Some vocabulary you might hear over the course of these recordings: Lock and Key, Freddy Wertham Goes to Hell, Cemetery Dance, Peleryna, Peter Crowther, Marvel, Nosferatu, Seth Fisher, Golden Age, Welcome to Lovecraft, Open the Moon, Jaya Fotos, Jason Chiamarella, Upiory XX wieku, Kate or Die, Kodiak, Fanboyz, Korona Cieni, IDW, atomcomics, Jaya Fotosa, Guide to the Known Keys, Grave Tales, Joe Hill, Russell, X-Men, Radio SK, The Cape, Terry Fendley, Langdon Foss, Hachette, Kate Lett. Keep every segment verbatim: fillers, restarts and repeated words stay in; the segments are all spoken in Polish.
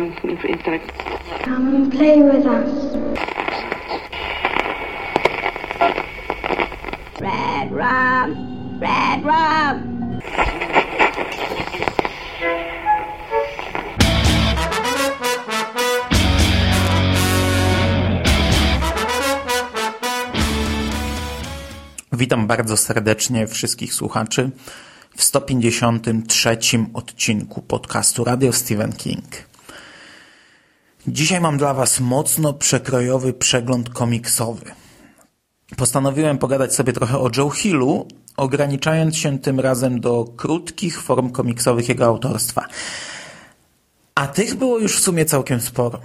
um, intellect. Come and play with us. Red rum, red rum. Witam bardzo serdecznie wszystkich słuchaczy w sto pięćdziesiątym trzecim odcinku podcastu Radio Stephen King. Dzisiaj mam dla Was mocno przekrojowy przegląd komiksowy. Postanowiłem pogadać sobie trochę o Joe Hillu, ograniczając się tym razem do krótkich form komiksowych jego autorstwa. A tych było już w sumie całkiem sporo.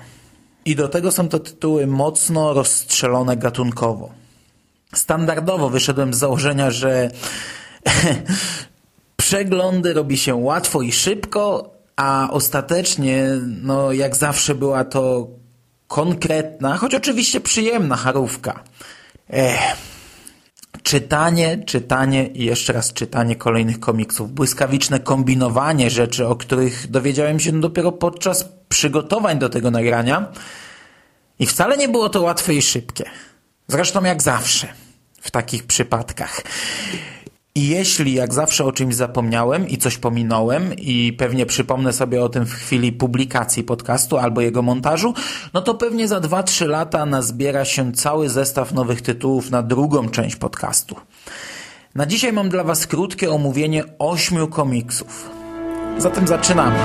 I do tego są to tytuły mocno rozstrzelone gatunkowo. Standardowo wyszedłem z założenia, że przeglądy robi się łatwo i szybko, a ostatecznie, no jak zawsze, była to konkretna, choć oczywiście przyjemna charówka. Ech. Czytanie, czytanie i jeszcze raz czytanie kolejnych komiksów. Błyskawiczne kombinowanie rzeczy, o których dowiedziałem się dopiero podczas przygotowań do tego nagrania. I wcale nie było to łatwe i szybkie. Zresztą jak zawsze w takich przypadkach. I jeśli jak zawsze o czymś zapomniałem i coś pominąłem i pewnie przypomnę sobie o tym w chwili publikacji podcastu albo jego montażu, no to pewnie za dwa trzy lata nazbiera się cały zestaw nowych tytułów na drugą część podcastu. Na dzisiaj mam dla Was krótkie omówienie ośmiu komiksów. Zatem zaczynamy.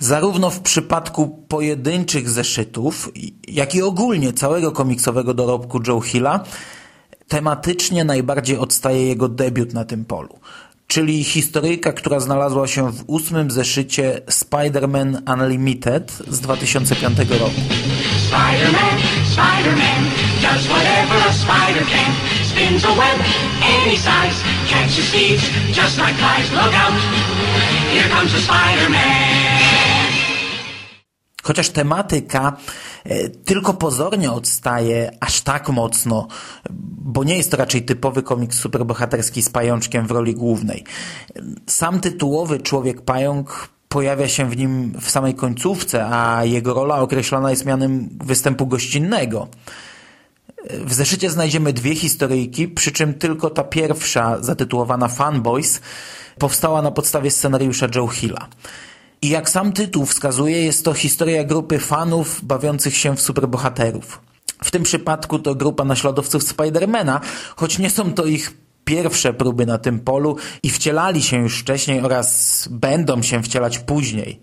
Zarówno w przypadku pojedynczych zeszytów, jak i ogólnie całego komiksowego dorobku Joe Hilla, tematycznie najbardziej odstaje jego debiut na tym polu, czyli historyjka, która znalazła się w ósmym zeszycie Spider-Man Unlimited z dwa tysiące piątego roku. Spider-Man, Spider-Man, does whatever a spider can. Spins a web any size, catches thieves just like flies. Look out, here comes the Spider-Man. Chociaż tematyka tylko pozornie odstaje aż tak mocno, bo nie jest to raczej typowy komiks superbohaterski z pajączkiem w roli głównej. Sam tytułowy człowiek-pająk pojawia się w nim w samej końcówce, a jego rola określana jest mianem występu gościnnego. W zeszycie znajdziemy dwie historyjki, przy czym tylko ta pierwsza, zatytułowana Fanboyz, powstała na podstawie scenariusza Joe Hilla. I jak sam tytuł wskazuje, jest to historia grupy fanów bawiących się w superbohaterów. W tym przypadku to grupa naśladowców Spidermana, choć nie są to ich pierwsze próby na tym polu i wcielali się już wcześniej oraz będą się wcielać później.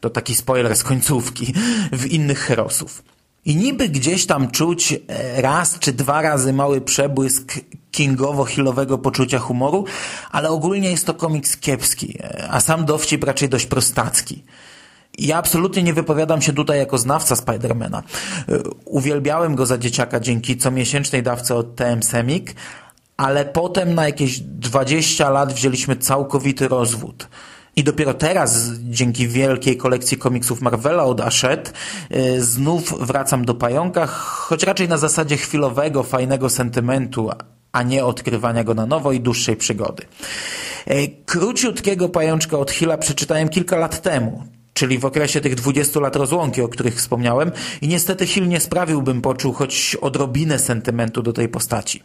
To taki spoiler z końcówki, w innych herosów. I niby gdzieś tam czuć raz czy dwa razy mały przebłysk kingowo-hillowego poczucia humoru, ale ogólnie jest to komiks kiepski, a sam dowcip raczej dość prostacki. Ja absolutnie nie wypowiadam się tutaj jako znawca Spidermana. Uwielbiałem go za dzieciaka dzięki comiesięcznej dawce od T M Semik, ale potem na jakieś dwadzieścia lat wzięliśmy całkowity rozwód. I dopiero teraz, dzięki wielkiej kolekcji komiksów Marvela od Hachette, znów wracam do pająka, choć raczej na zasadzie chwilowego, fajnego sentymentu, a nie odkrywania go na nowo i dłuższej przygody. Króciutkiego pajączka od Hilla przeczytałem kilka lat temu, czyli w okresie tych dwudziestu lat rozłąki, o których wspomniałem, i niestety Hill nie sprawiłbym poczuł choć odrobinę sentymentu do tej postaci.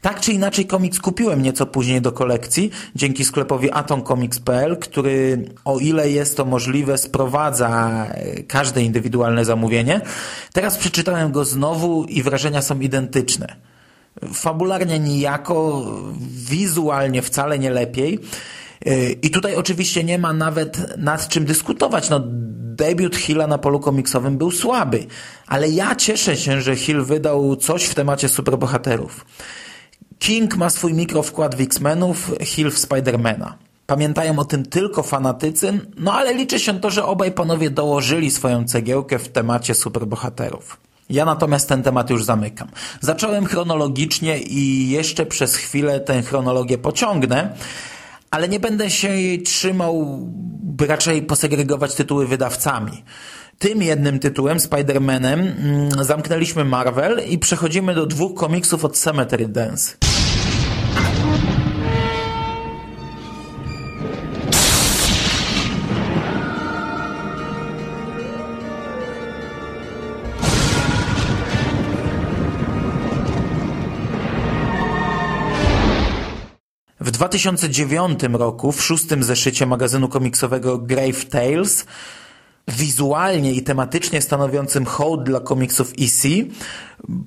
Tak czy inaczej komiks kupiłem nieco później do kolekcji dzięki sklepowi atomcomics kropka p l, który, o ile jest to możliwe, sprowadza każde indywidualne zamówienie. Teraz przeczytałem go znowu i wrażenia są identyczne. Fabularnie nijako, wizualnie wcale nie lepiej. I tutaj oczywiście nie ma nawet nad czym dyskutować. No, debiut Hilla na polu komiksowym był słaby, ale ja cieszę się, że Hill wydał coś w temacie superbohaterów. King ma swój mikrowkład w X-Menów, Hill w Spidermana. Pamiętają o tym tylko fanatycy, no ale liczy się to, że obaj panowie dołożyli swoją cegiełkę w temacie superbohaterów. Ja natomiast ten temat już zamykam. Zacząłem chronologicznie i jeszcze przez chwilę tę chronologię pociągnę, ale nie będę się jej trzymał, by raczej posegregować tytuły wydawcami. Tym jednym tytułem, Spider-Manem, zamknęliśmy Marvel i przechodzimy do dwóch komiksów od Cemetery Dance. W dwa tysiące dziewiątym roku, w szóstym zeszycie magazynu komiksowego Grave Tales, wizualnie i tematycznie stanowiącym hołd dla komiksów E C,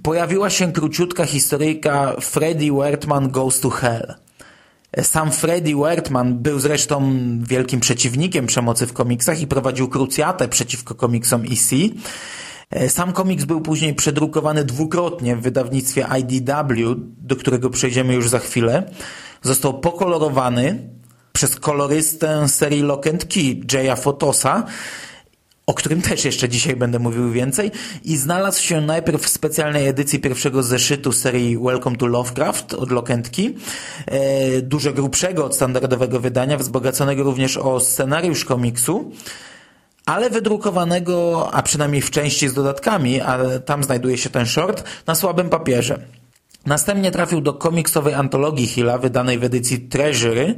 pojawiła się króciutka historyjka Freddy Wertham Goes to Hell. Sam Freddy Wertham był zresztą wielkim przeciwnikiem przemocy w komiksach i prowadził krucjatę przeciwko komiksom E C. Sam komiks był później przedrukowany dwukrotnie w wydawnictwie I D W, do którego przejdziemy już za chwilę. Został pokolorowany przez kolorystę serii Lock and Key, Jaya Fotosa, o którym też jeszcze dzisiaj będę mówił więcej, i znalazł się najpierw w specjalnej edycji pierwszego zeszytu serii Welcome to Lovecraft od Lock and Key, dużo grubszego od standardowego wydania, wzbogaconego również o scenariusz komiksu, ale wydrukowanego, a przynajmniej w części z dodatkami, a tam znajduje się ten short, na słabym papierze. Następnie trafił do komiksowej antologii Hilla, wydanej w edycji Treasury,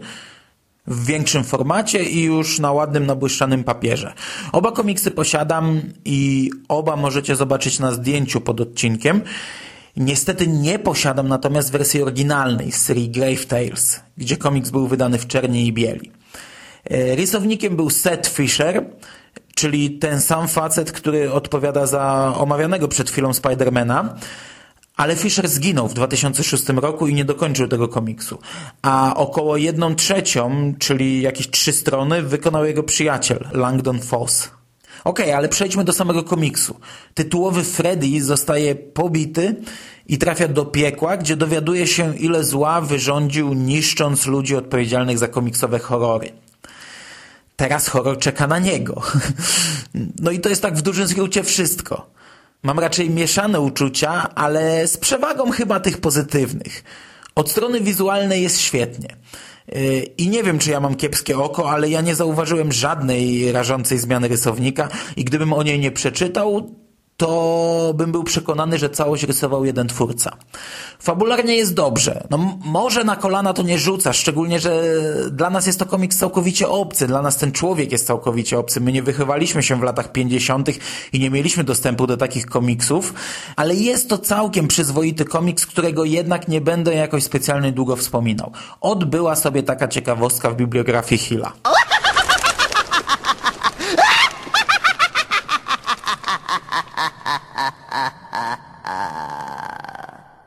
w większym formacie i już na ładnym, nabłyszczanym papierze. Oba komiksy posiadam i oba możecie zobaczyć na zdjęciu pod odcinkiem. Niestety nie posiadam natomiast wersji oryginalnej z serii Grave Tales, gdzie komiks był wydany w czerni i bieli. Rysownikiem był Seth Fisher, czyli ten sam facet, który odpowiada za omawianego przed chwilą Spidermana, ale Fisher zginął w dwa tysiące szóstym roku i nie dokończył tego komiksu. A około jedną trzecią, czyli jakieś trzy strony, wykonał jego przyjaciel, Langdon Foss. Okej, okay, ale przejdźmy do samego komiksu. Tytułowy Freddy zostaje pobity i trafia do piekła, gdzie dowiaduje się, ile zła wyrządził, niszcząc ludzi odpowiedzialnych za komiksowe horrory. Teraz horror czeka na niego. No i to jest tak w dużym skrócie wszystko. Mam raczej mieszane uczucia, ale z przewagą chyba tych pozytywnych. Od strony wizualnej jest świetnie. I nie wiem, czy ja mam kiepskie oko, ale ja nie zauważyłem żadnej rażącej zmiany rysownika i gdybym o niej nie przeczytał, to bym był przekonany, że całość rysował jeden twórca. Fabularnie jest dobrze. No, może na kolana to nie rzuca, szczególnie, że dla nas jest to komiks całkowicie obcy. Dla nas ten człowiek jest całkowicie obcy. My nie wychowaliśmy się w latach pięćdziesiątych i nie mieliśmy dostępu do takich komiksów, ale jest to całkiem przyzwoity komiks, którego jednak nie będę jakoś specjalnie długo wspominał. Odbyła sobie taka ciekawostka w bibliografii Hilla.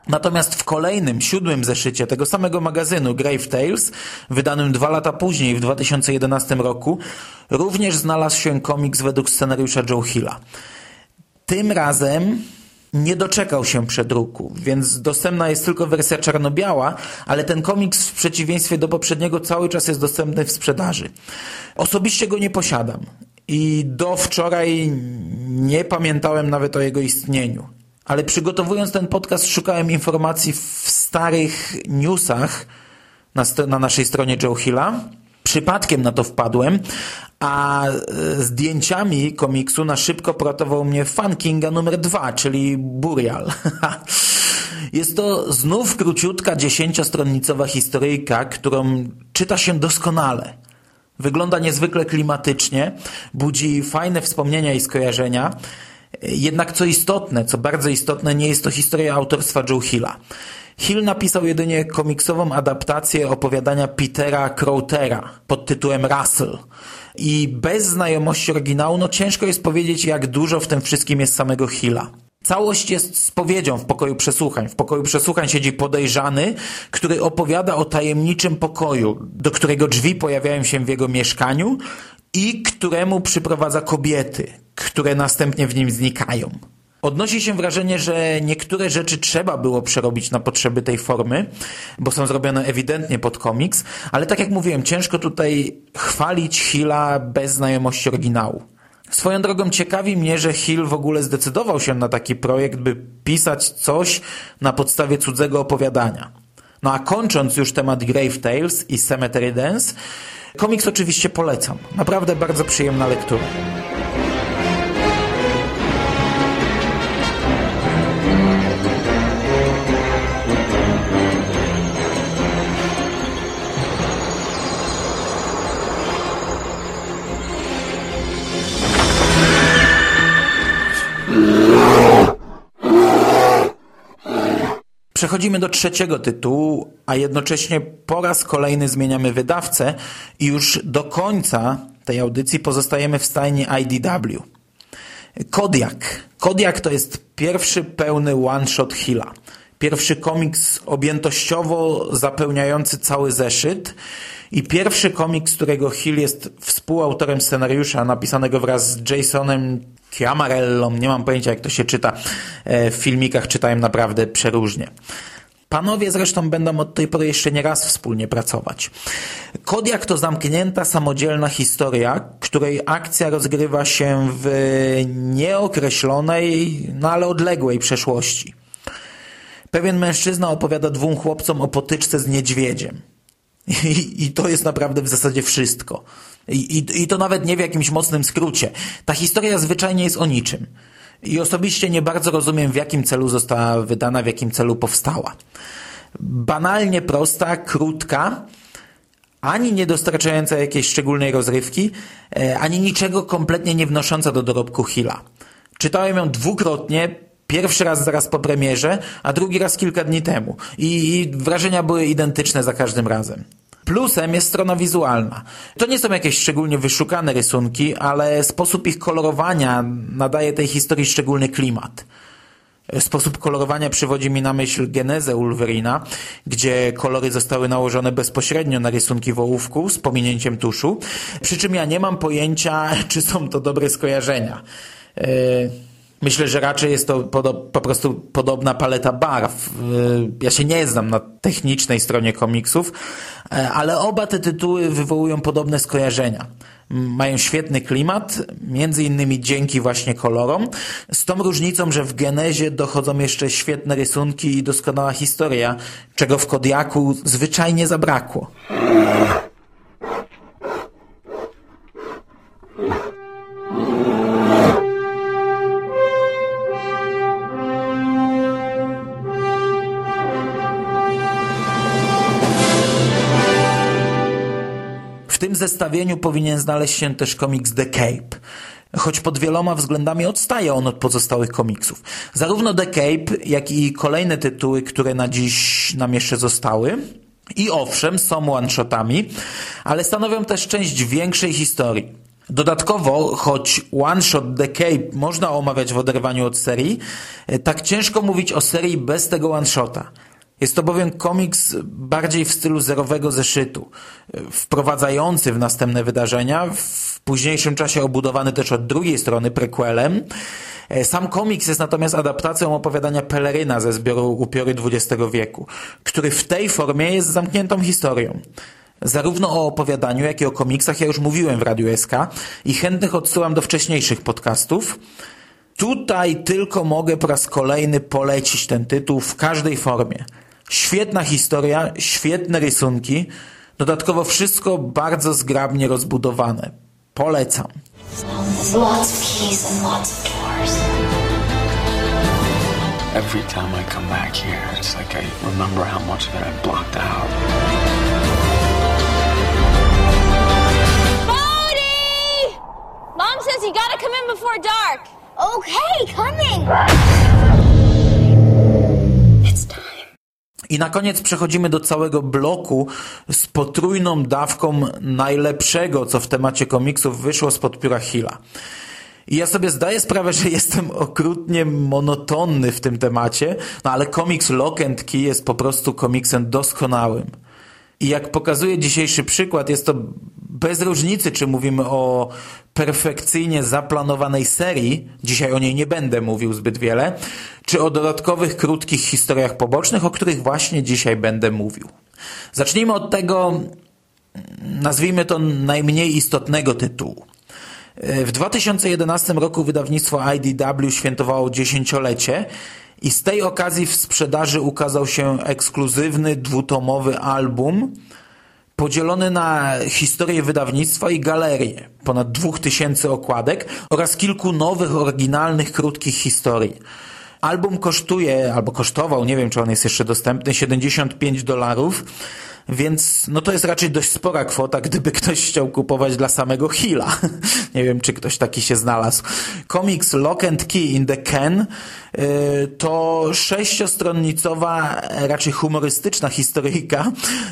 Natomiast w kolejnym, siódmym zeszycie tego samego magazynu Grave Tales, wydanym dwa lata później, w dwa tysiące jedenastym roku, również znalazł się komiks według scenariusza Joe Hilla. Tym razem nie doczekał się przedruku, więc dostępna jest tylko wersja czarno-biała, ale ten komiks w przeciwieństwie do poprzedniego cały czas jest dostępny w sprzedaży. Osobiście go nie posiadam i do wczoraj nie pamiętałem nawet o jego istnieniu. Ale przygotowując ten podcast szukałem informacji w starych newsach na, st- na naszej stronie Joe Hilla. Przypadkiem na to wpadłem, a zdjęciami komiksu na szybko poratował mnie Fan Kinga numer dwa, czyli Burial. Jest to znów króciutka, dziesięciostronnicowa historyjka, którą czyta się doskonale. Wygląda niezwykle klimatycznie, budzi fajne wspomnienia i skojarzenia. Jednak co istotne, co bardzo istotne, nie jest to historia autorstwa Joe Hilla. Hill napisał jedynie komiksową adaptację opowiadania Petera Crowthera pod tytułem Russell. I bez znajomości oryginału no ciężko jest powiedzieć, jak dużo w tym wszystkim jest samego Hilla. Całość jest spowiedzią w pokoju przesłuchań. W pokoju przesłuchań siedzi podejrzany, który opowiada o tajemniczym pokoju, do którego drzwi pojawiają się w jego mieszkaniu i któremu przyprowadza kobiety, które następnie w nim znikają. Odnosi się wrażenie, że niektóre rzeczy trzeba było przerobić na potrzeby tej formy, bo są zrobione ewidentnie pod komiks, ale tak jak mówiłem, ciężko tutaj chwalić Hilla bez znajomości oryginału. Swoją drogą ciekawi mnie, że Hill w ogóle zdecydował się na taki projekt, by pisać coś na podstawie cudzego opowiadania. No a kończąc już temat Grave Tales i Cemetery Dance, komiks oczywiście polecam. Naprawdę bardzo przyjemna lektura. Przechodzimy do trzeciego tytułu, a jednocześnie po raz kolejny zmieniamy wydawcę i już do końca tej audycji pozostajemy w stajni I D W. Kodiak. Kodiak to jest pierwszy pełny one-shot Hilla. Pierwszy komiks objętościowo zapełniający cały zeszyt i pierwszy komiks, którego Hill jest współautorem scenariusza napisanego wraz z Jasonem Chiamarellą, nie mam pojęcia jak to się czyta, w filmikach czytałem naprawdę przeróżnie. Panowie zresztą będą od tej pory jeszcze nie raz wspólnie pracować. Kodiak to zamknięta, samodzielna historia, której akcja rozgrywa się w nieokreślonej, no ale odległej przeszłości. Pewien mężczyzna opowiada dwóm chłopcom o potyczce z niedźwiedziem. I, i to jest naprawdę w zasadzie wszystko. I, i, I to nawet nie w jakimś mocnym skrócie. Ta historia zwyczajnie jest o niczym. I osobiście nie bardzo rozumiem, w jakim celu została wydana, w jakim celu powstała. Banalnie prosta, krótka, ani nie dostarczająca jakiejś szczególnej rozrywki, ani niczego kompletnie nie wnosząca do dorobku Hilla. Czytałem ją dwukrotnie, pierwszy raz zaraz po premierze, a drugi raz kilka dni temu. I, i wrażenia były identyczne za każdym razem. Plusem jest strona wizualna. To nie są jakieś szczególnie wyszukane rysunki, ale sposób ich kolorowania nadaje tej historii szczególny klimat. Sposób kolorowania przywodzi mi na myśl genezę Wolverina, gdzie kolory zostały nałożone bezpośrednio na rysunki w ołówku z pominięciem tuszu, przy czym ja nie mam pojęcia, czy są to dobre skojarzenia. Yy... Myślę, że raczej jest to po prostu podobna paleta barw. Ja się nie znam na technicznej stronie komiksów, ale oba te tytuły wywołują podobne skojarzenia. Mają świetny klimat, między innymi dzięki właśnie kolorom, z tą różnicą, że w Genezie dochodzą jeszcze świetne rysunki i doskonała historia, czego w Kodiaku zwyczajnie zabrakło. W tym zestawieniu powinien znaleźć się też komiks The Cape, choć pod wieloma względami odstaje on od pozostałych komiksów. Zarówno The Cape, jak i kolejne tytuły, które na dziś nam jeszcze zostały, i owszem, są one-shotami, ale stanowią też część większej historii. Dodatkowo, choć one-shot The Cape można omawiać w oderwaniu od serii, tak ciężko mówić o serii bez tego one-shota. Jest to bowiem komiks bardziej w stylu zerowego zeszytu, wprowadzający w następne wydarzenia, w późniejszym czasie obudowany też od drugiej strony prequelem. Sam komiks jest natomiast adaptacją opowiadania Peleryna ze zbioru Upiory dwudziestego wieku, który w tej formie jest zamkniętą historią. Zarówno o opowiadaniu, jak i o komiksach ja już mówiłem w Radiu S K i chętnych odsyłam do wcześniejszych podcastów. Tutaj tylko mogę po raz kolejny polecić ten tytuł w każdej formie. Świetna historia, świetne rysunki, dodatkowo wszystko bardzo zgrabnie rozbudowane. Polecam. Every time I come back here, it's like I remember how much of it I blocked out. Bodhi! Mom says you gotta come in before dark. Okay, coming. It's time. I na koniec przechodzimy do całego bloku z potrójną dawką najlepszego, co w temacie komiksów wyszło spod pióra Hilla. I ja sobie zdaję sprawę, że jestem okrutnie monotonny w tym temacie, no ale komiks Lock and Key jest po prostu komiksem doskonałym. I jak pokazuje dzisiejszy przykład, jest to bez różnicy, czy mówimy o perfekcyjnie zaplanowanej serii, dzisiaj o niej nie będę mówił zbyt wiele, czy o dodatkowych, krótkich historiach pobocznych, o których właśnie dzisiaj będę mówił. Zacznijmy od tego, nazwijmy to, najmniej istotnego tytułu. W dwa tysiące jedenastym roku wydawnictwo I D W świętowało dziesięciolecie i z tej okazji w sprzedaży ukazał się ekskluzywny dwutomowy album podzielony na historię wydawnictwa i galerię, ponad dwóch tysięcy okładek oraz kilku nowych, oryginalnych, krótkich historii. Album kosztuje, albo kosztował, nie wiem czy on jest jeszcze dostępny, siedemdziesiąt pięć dolarów, więc no to jest raczej dość spora kwota, gdyby ktoś chciał kupować dla samego Hilla. Nie wiem, czy ktoś taki się znalazł. Komiks Lock and Key in the Can to sześciostronnicowa, raczej humorystyczna historyjka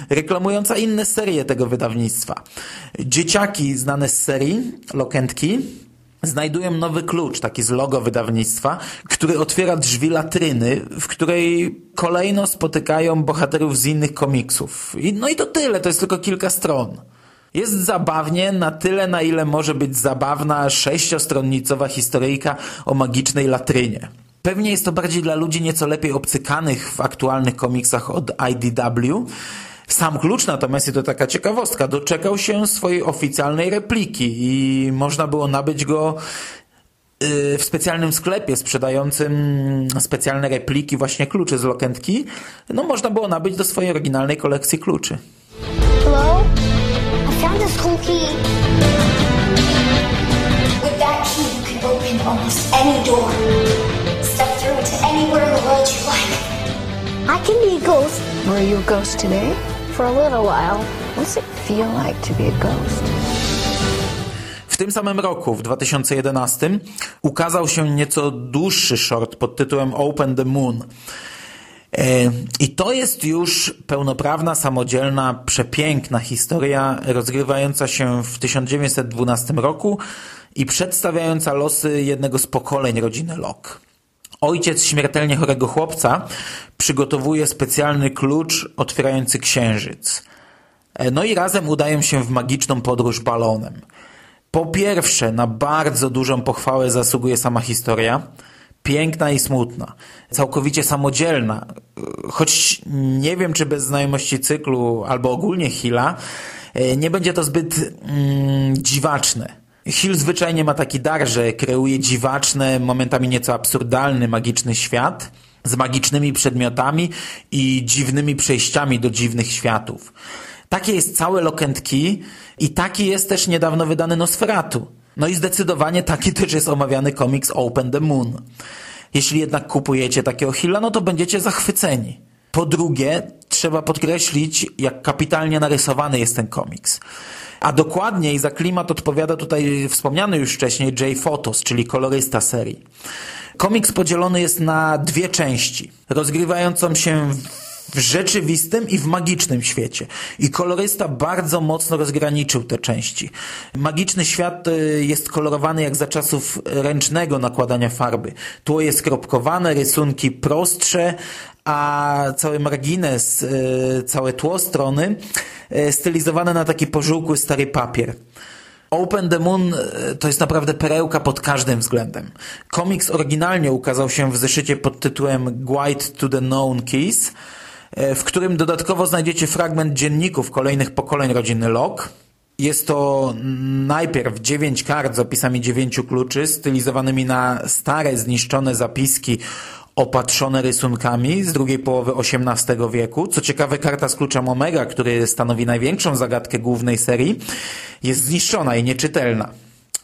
reklamująca inne serie tego wydawnictwa. Dzieciaki znane z serii Lock and Key znajdują nowy klucz, taki z logo wydawnictwa, który otwiera drzwi latryny, w której kolejno spotykają bohaterów z innych komiksów. I, no i to tyle, to jest tylko kilka stron. Jest zabawnie na tyle, na ile może być zabawna sześciostronnicowa historyjka o magicznej latrynie. Pewnie jest to bardziej dla ludzi nieco lepiej obcykanych w aktualnych komiksach od I D W. Sam klucz natomiast, i to taka ciekawostka, doczekał się swojej oficjalnej repliki i można było nabyć go w specjalnym sklepie sprzedającym specjalne repliki, właśnie kluczy z Lock and Key. No można było nabyć do swojej oryginalnej kolekcji kluczy. Hello? I found this cool key. With that key you can open almost any door. Step through to anywhere in the world you like. I can be a ghost. Were you a ghost today? For a little while, what's it feel like to be a ghost? W tym samym roku, w dwa tysiące jedenastym, ukazał się nieco dłuższy short pod tytułem Open the Moon. I to jest już pełnoprawna, samodzielna, przepiękna historia rozgrywająca się w tysiąc dziewięćset dwunastym roku i przedstawiająca losy jednego z pokoleń rodziny Locke. Ojciec śmiertelnie chorego chłopca przygotowuje specjalny klucz otwierający księżyc. No i razem udają się w magiczną podróż balonem. Po pierwsze, na bardzo dużą pochwałę zasługuje sama historia. Piękna i smutna. Całkowicie samodzielna. Choć nie wiem, czy bez znajomości cyklu albo ogólnie Hilla, nie będzie to zbyt mm, dziwaczne. Hill zwyczajnie ma taki dar, że kreuje dziwaczny, momentami nieco absurdalny, magiczny świat z magicznymi przedmiotami i dziwnymi przejściami do dziwnych światów. Takie jest całe Lock and Key i taki jest też niedawno wydany Nosferatu. No i zdecydowanie taki też jest omawiany komiks Open the Moon. Jeśli jednak kupujecie takiego Hilla, no to będziecie zachwyceni. Po drugie, trzeba podkreślić, jak kapitalnie narysowany jest ten komiks. A dokładniej za klimat odpowiada tutaj wspomniany już wcześniej Jaya Fotos, czyli kolorysta serii. Komiks podzielony jest na dwie części, rozgrywającą się w rzeczywistym i w magicznym świecie. I kolorysta bardzo mocno rozgraniczył te części. Magiczny świat jest kolorowany jak za czasów ręcznego nakładania farby. Tło jest kropkowane, rysunki prostsze, a cały margines, całe tło strony stylizowane na taki pożółkły stary papier. Open the Moon to jest naprawdę perełka pod każdym względem. Komiks oryginalnie ukazał się w zeszycie pod tytułem Guide to the Known Keys, w którym dodatkowo znajdziecie fragment dzienników kolejnych pokoleń rodziny Locke. Jest to najpierw dziewięć kart z opisami dziewięciu kluczy stylizowanymi na stare, zniszczone zapiski opatrzone rysunkami z drugiej połowy osiemnastego wieku. Co ciekawe, karta z kluczem Omega, który stanowi największą zagadkę głównej serii, jest zniszczona i nieczytelna.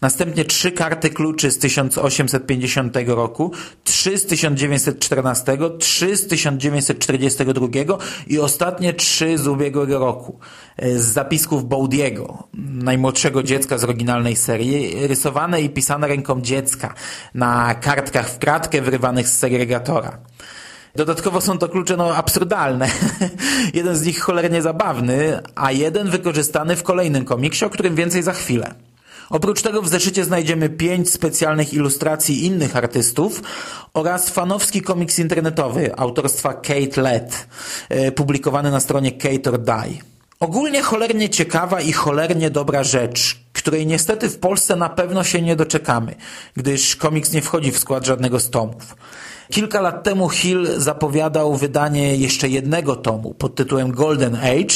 Następnie trzy karty kluczy z tysiąc osiemset pięćdziesiątego roku, trzy z tysiąc dziewięćset czternastego, trzy z tysiąc dziewięćset czterdziestego drugiego i ostatnie trzy z ubiegłego roku z zapisków Bowdiego, najmłodszego dziecka z oryginalnej serii, rysowane i pisane ręką dziecka na kartkach w kratkę wyrywanych z segregatora. Dodatkowo są to klucze no absurdalne. Jeden z nich cholernie zabawny, a jeden wykorzystany w kolejnym komiksie, o którym więcej za chwilę. Oprócz tego w zeszycie znajdziemy pięć specjalnych ilustracji innych artystów oraz fanowski komiks internetowy autorstwa Kate Lett, publikowany na stronie Kate or Die. Ogólnie cholernie ciekawa i cholernie dobra rzecz, której niestety w Polsce na pewno się nie doczekamy, gdyż komiks nie wchodzi w skład żadnego z tomów. Kilka lat temu Hill zapowiadał wydanie jeszcze jednego tomu pod tytułem Golden Age,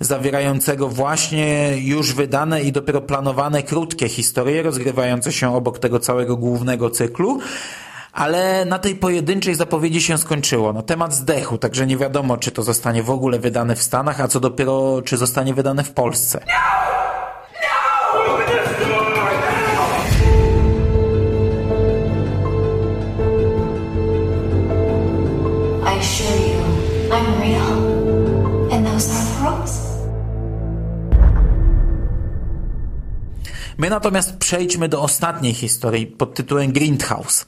zawierającego właśnie już wydane i dopiero planowane krótkie historie rozgrywające się obok tego całego głównego cyklu, ale na tej pojedynczej zapowiedzi się skończyło. No, temat zdechł, także nie wiadomo, czy to zostanie w ogóle wydane w Stanach, a co dopiero, czy zostanie wydane w Polsce. My natomiast przejdźmy do ostatniej historii pod tytułem Grindhouse.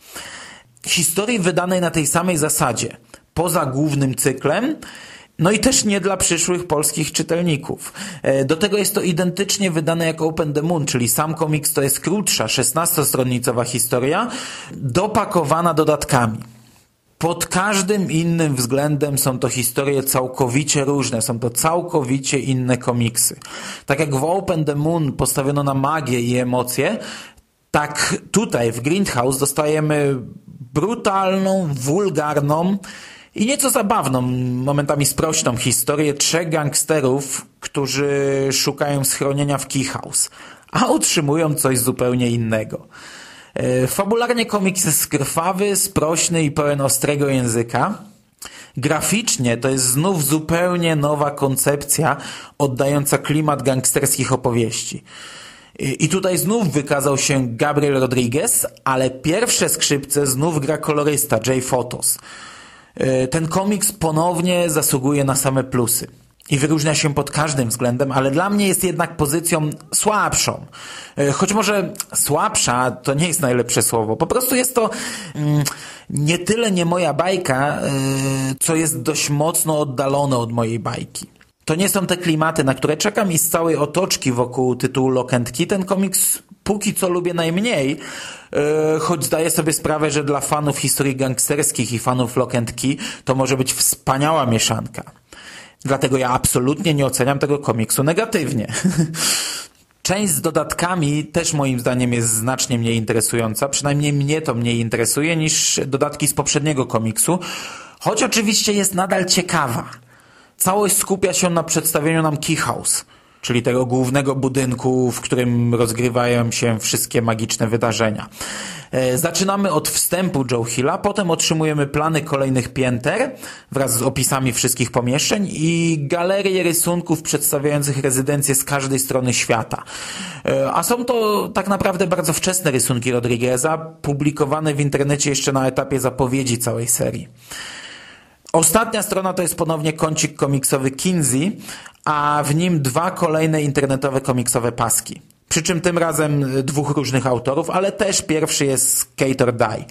Historii wydanej na tej samej zasadzie, poza głównym cyklem, no i też nie dla przyszłych polskich czytelników. Do tego jest to identycznie wydane jak Open the Moon, czyli sam komiks to jest krótsza, szesnastostronicowa historia, dopakowana dodatkami. Pod każdym innym względem są to historie całkowicie różne, są to całkowicie inne komiksy. Tak jak w Open the Moon postawiono na magię i emocje, tak tutaj w Grindhouse dostajemy brutalną, wulgarną i nieco zabawną, momentami sprośną historię trzech gangsterów, którzy szukają schronienia w Key House, a otrzymują coś zupełnie innego. Fabularnie komiks jest krwawy, sprośny i pełen ostrego języka. Graficznie to jest znów zupełnie nowa koncepcja oddająca klimat gangsterskich opowieści. I tutaj znów wykazał się Gabriel Rodriguez, ale pierwsze skrzypce znów gra kolorysta Jaya Fotosa. Ten komiks ponownie zasługuje na same plusy i wyróżnia się pod każdym względem, ale dla mnie jest jednak pozycją słabszą. Choć może słabsza to nie jest najlepsze słowo. Po prostu jest to nie tyle nie moja bajka, co jest dość mocno oddalone od mojej bajki. To nie są te klimaty, na które czekam i z całej otoczki wokół tytułu Lock and Key ten komiks póki co lubię najmniej, choć zdaję sobie sprawę, że dla fanów historii gangsterskich i fanów Lock and Key to może być wspaniała mieszanka. Dlatego ja absolutnie nie oceniam tego komiksu negatywnie. Część z dodatkami też moim zdaniem jest znacznie mniej interesująca, przynajmniej mnie to mniej interesuje niż dodatki z poprzedniego komiksu, choć oczywiście jest nadal ciekawa. Całość skupia się na przedstawieniu nam Key House, czyli tego głównego budynku, w którym rozgrywają się wszystkie magiczne wydarzenia. Zaczynamy od wstępu Joe Hilla, potem otrzymujemy plany kolejnych pięter wraz z opisami wszystkich pomieszczeń i galerię rysunków przedstawiających rezydencje z każdej strony świata. A są to tak naprawdę bardzo wczesne rysunki Rodrigueza, publikowane w internecie jeszcze na etapie zapowiedzi całej serii. Ostatnia strona to jest ponownie kącik komiksowy Kinsey, a w nim dwa kolejne internetowe komiksowe paski. Przy czym tym razem dwóch różnych autorów, ale też pierwszy jest Kate or Die.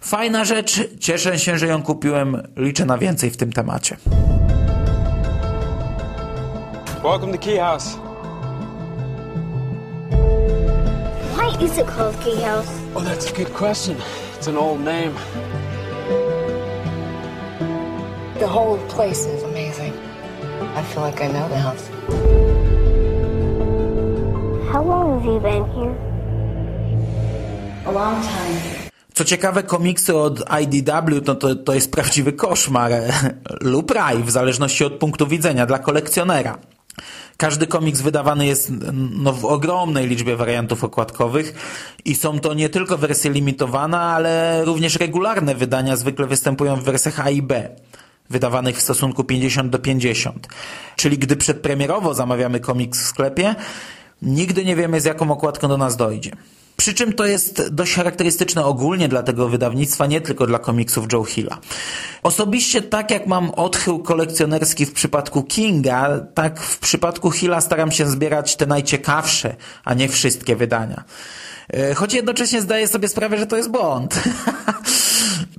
Fajna rzecz, cieszę się, że ją kupiłem, liczę na więcej w tym temacie. Welcome to Key House. Why is it called Key House? Oh, that's a good question. It's an old name. The whole place is amazing. I feel like I know the house. How long have you been here? A long time. Co ciekawe, komiksy od I D W no to, to jest prawdziwy koszmar lub raj, w zależności od punktu widzenia dla kolekcjonera. Każdy komiks wydawany jest no, w ogromnej liczbie wariantów okładkowych i są to nie tylko wersje limitowane, ale również regularne wydania zwykle występują w wersjach A i B, wydawanych w stosunku pięćdziesiąt do pięćdziesięciu. Czyli gdy przedpremierowo zamawiamy komiks w sklepie, nigdy nie wiemy, z jaką okładką do nas dojdzie. Przy czym to jest dość charakterystyczne ogólnie dla tego wydawnictwa, nie tylko dla komiksów Joe Hilla. Osobiście tak jak mam odchył kolekcjonerski w przypadku Kinga, tak w przypadku Hilla staram się zbierać te najciekawsze, a nie wszystkie wydania. Choć jednocześnie zdaję sobie sprawę, że to jest błąd.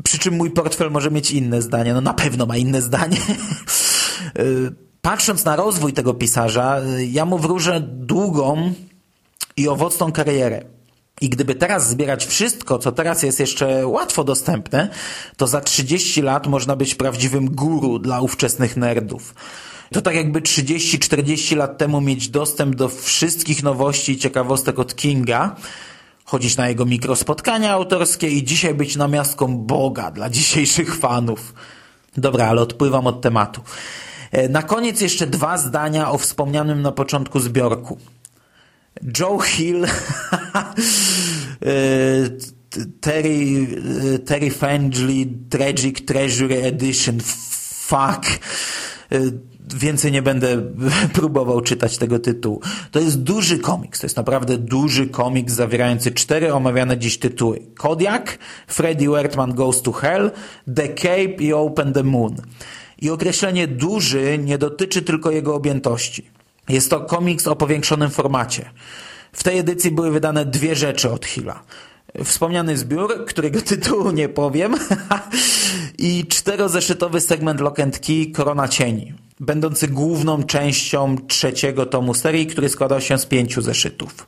Przy czym mój portfel może mieć inne zdanie. No na pewno ma inne zdanie. Patrząc na rozwój tego pisarza, ja mu wróżę długą i owocną karierę. I gdyby teraz zbierać wszystko, co teraz jest jeszcze łatwo dostępne, to za trzydzieści lat można być prawdziwym guru dla ówczesnych nerdów. To tak jakby trzydzieści czterdzieści lat temu mieć dostęp do wszystkich nowości i ciekawostek od Kinga, chodzić na jego mikrospotkania autorskie i dzisiaj być namiastką Boga dla dzisiejszych fanów. Dobra, ale odpływam od tematu. Na koniec jeszcze dwa zdania o wspomnianym na początku zbiorku. Joe Hill, Terry, Terry Fendley, Tragic Treasury Edition, fuck. Więcej nie będę próbował czytać tego tytułu. To jest duży komiks, to jest naprawdę duży komiks zawierający cztery omawiane dziś tytuły. Kodiak, Freddy Wertham Goes to Hell, The Cape i Open the Moon. I określenie duży nie dotyczy tylko jego objętości. Jest to komiks o powiększonym formacie. W tej edycji były wydane dwie rzeczy od Hilla. Wspomniany zbiór, którego tytułu nie powiem, i czterozeszytowy segment Lock and Key Korona Cieni, będący główną częścią trzeciego tomu serii, który składał się z pięciu zeszytów.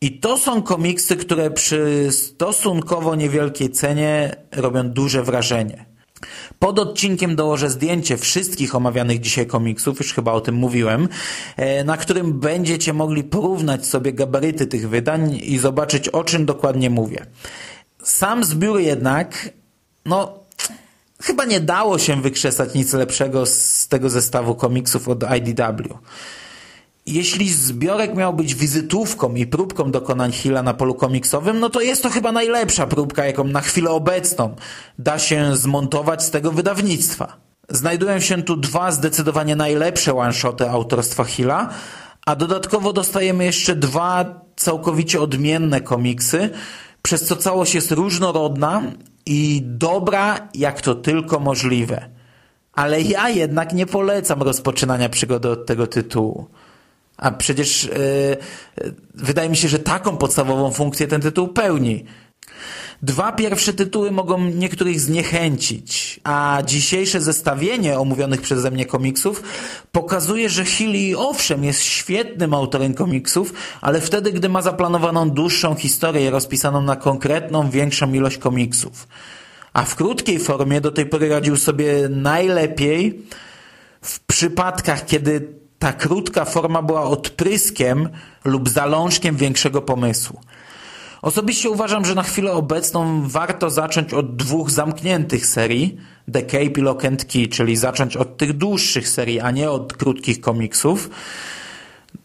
I to są komiksy, które przy stosunkowo niewielkiej cenie robią duże wrażenie. Pod odcinkiem dołożę zdjęcie wszystkich omawianych dzisiaj komiksów, już chyba o tym mówiłem, na którym będziecie mogli porównać sobie gabaryty tych wydań i zobaczyć, o czym dokładnie mówię. Sam zbiór jednak, no, chyba nie dało się wykrzesać nic lepszego z tego zestawu komiksów od I D W. Jeśli zbiorek miał być wizytówką i próbką dokonań Hilla na polu komiksowym, no to jest to chyba najlepsza próbka, jaką na chwilę obecną da się zmontować z tego wydawnictwa. Znajdują się tu dwa zdecydowanie najlepsze one-shoty autorstwa Hilla, a dodatkowo dostajemy jeszcze dwa całkowicie odmienne komiksy, przez co całość jest różnorodna i dobra jak to tylko możliwe. Ale ja jednak nie polecam rozpoczynania przygody od tego tytułu. A przecież yy, wydaje mi się, że taką podstawową funkcję ten tytuł pełni. Dwa pierwsze tytuły mogą niektórych zniechęcić, a dzisiejsze zestawienie omówionych przeze mnie komiksów pokazuje, że Hill, owszem, jest świetnym autorem komiksów, ale wtedy, gdy ma zaplanowaną dłuższą historię rozpisaną na konkretną, większą ilość komiksów. A w krótkiej formie do tej pory radził sobie najlepiej w przypadkach, kiedy ta krótka forma była odpryskiem lub zalążkiem większego pomysłu. Osobiście uważam, że na chwilę obecną warto zacząć od dwóch zamkniętych serii, The Cape i Lock and Key, czyli zacząć od tych dłuższych serii, a nie od krótkich komiksów.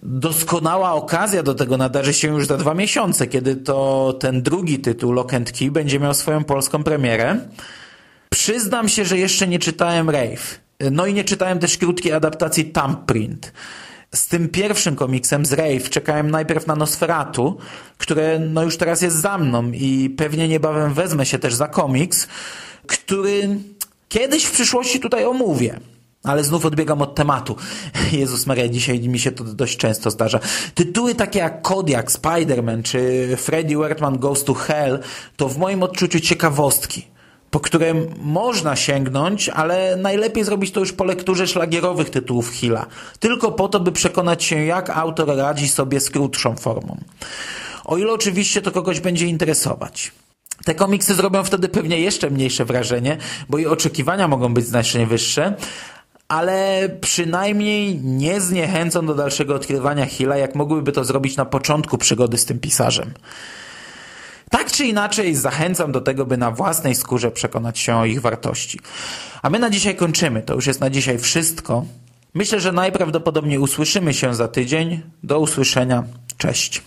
Doskonała okazja do tego nadarzy się już za dwa miesiące, kiedy to ten drugi tytuł, Lock and Key, będzie miał swoją polską premierę. Przyznam się, że jeszcze nie czytałem Rave. No i nie czytałem też krótkiej adaptacji Thumbprint. Z tym pierwszym komiksem, z Rave, czekałem najpierw na Nosferatu, które no już teraz jest za mną i pewnie niebawem wezmę się też za komiks, który kiedyś w przyszłości tutaj omówię. Ale znów odbiegam od tematu. Jezus Maria, dzisiaj mi się to dość często zdarza. Tytuły takie jak Kodiak, Spider-Man czy Freddy Wertham Goes to Hell to w moim odczuciu ciekawostki, po które można sięgnąć, ale najlepiej zrobić to już po lekturze szlagierowych tytułów Hilla, tylko po to, by przekonać się, jak autor radzi sobie z krótszą formą. O ile oczywiście to kogoś będzie interesować. Te komiksy zrobią wtedy pewnie jeszcze mniejsze wrażenie, bo i oczekiwania mogą być znacznie wyższe, ale przynajmniej nie zniechęcą do dalszego odkrywania Hilla, jak mogłyby to zrobić na początku przygody z tym pisarzem. Tak czy inaczej zachęcam do tego, by na własnej skórze przekonać się o ich wartości. A my na dzisiaj kończymy. To już jest na dzisiaj wszystko. Myślę, że najprawdopodobniej usłyszymy się za tydzień. Do usłyszenia. Cześć.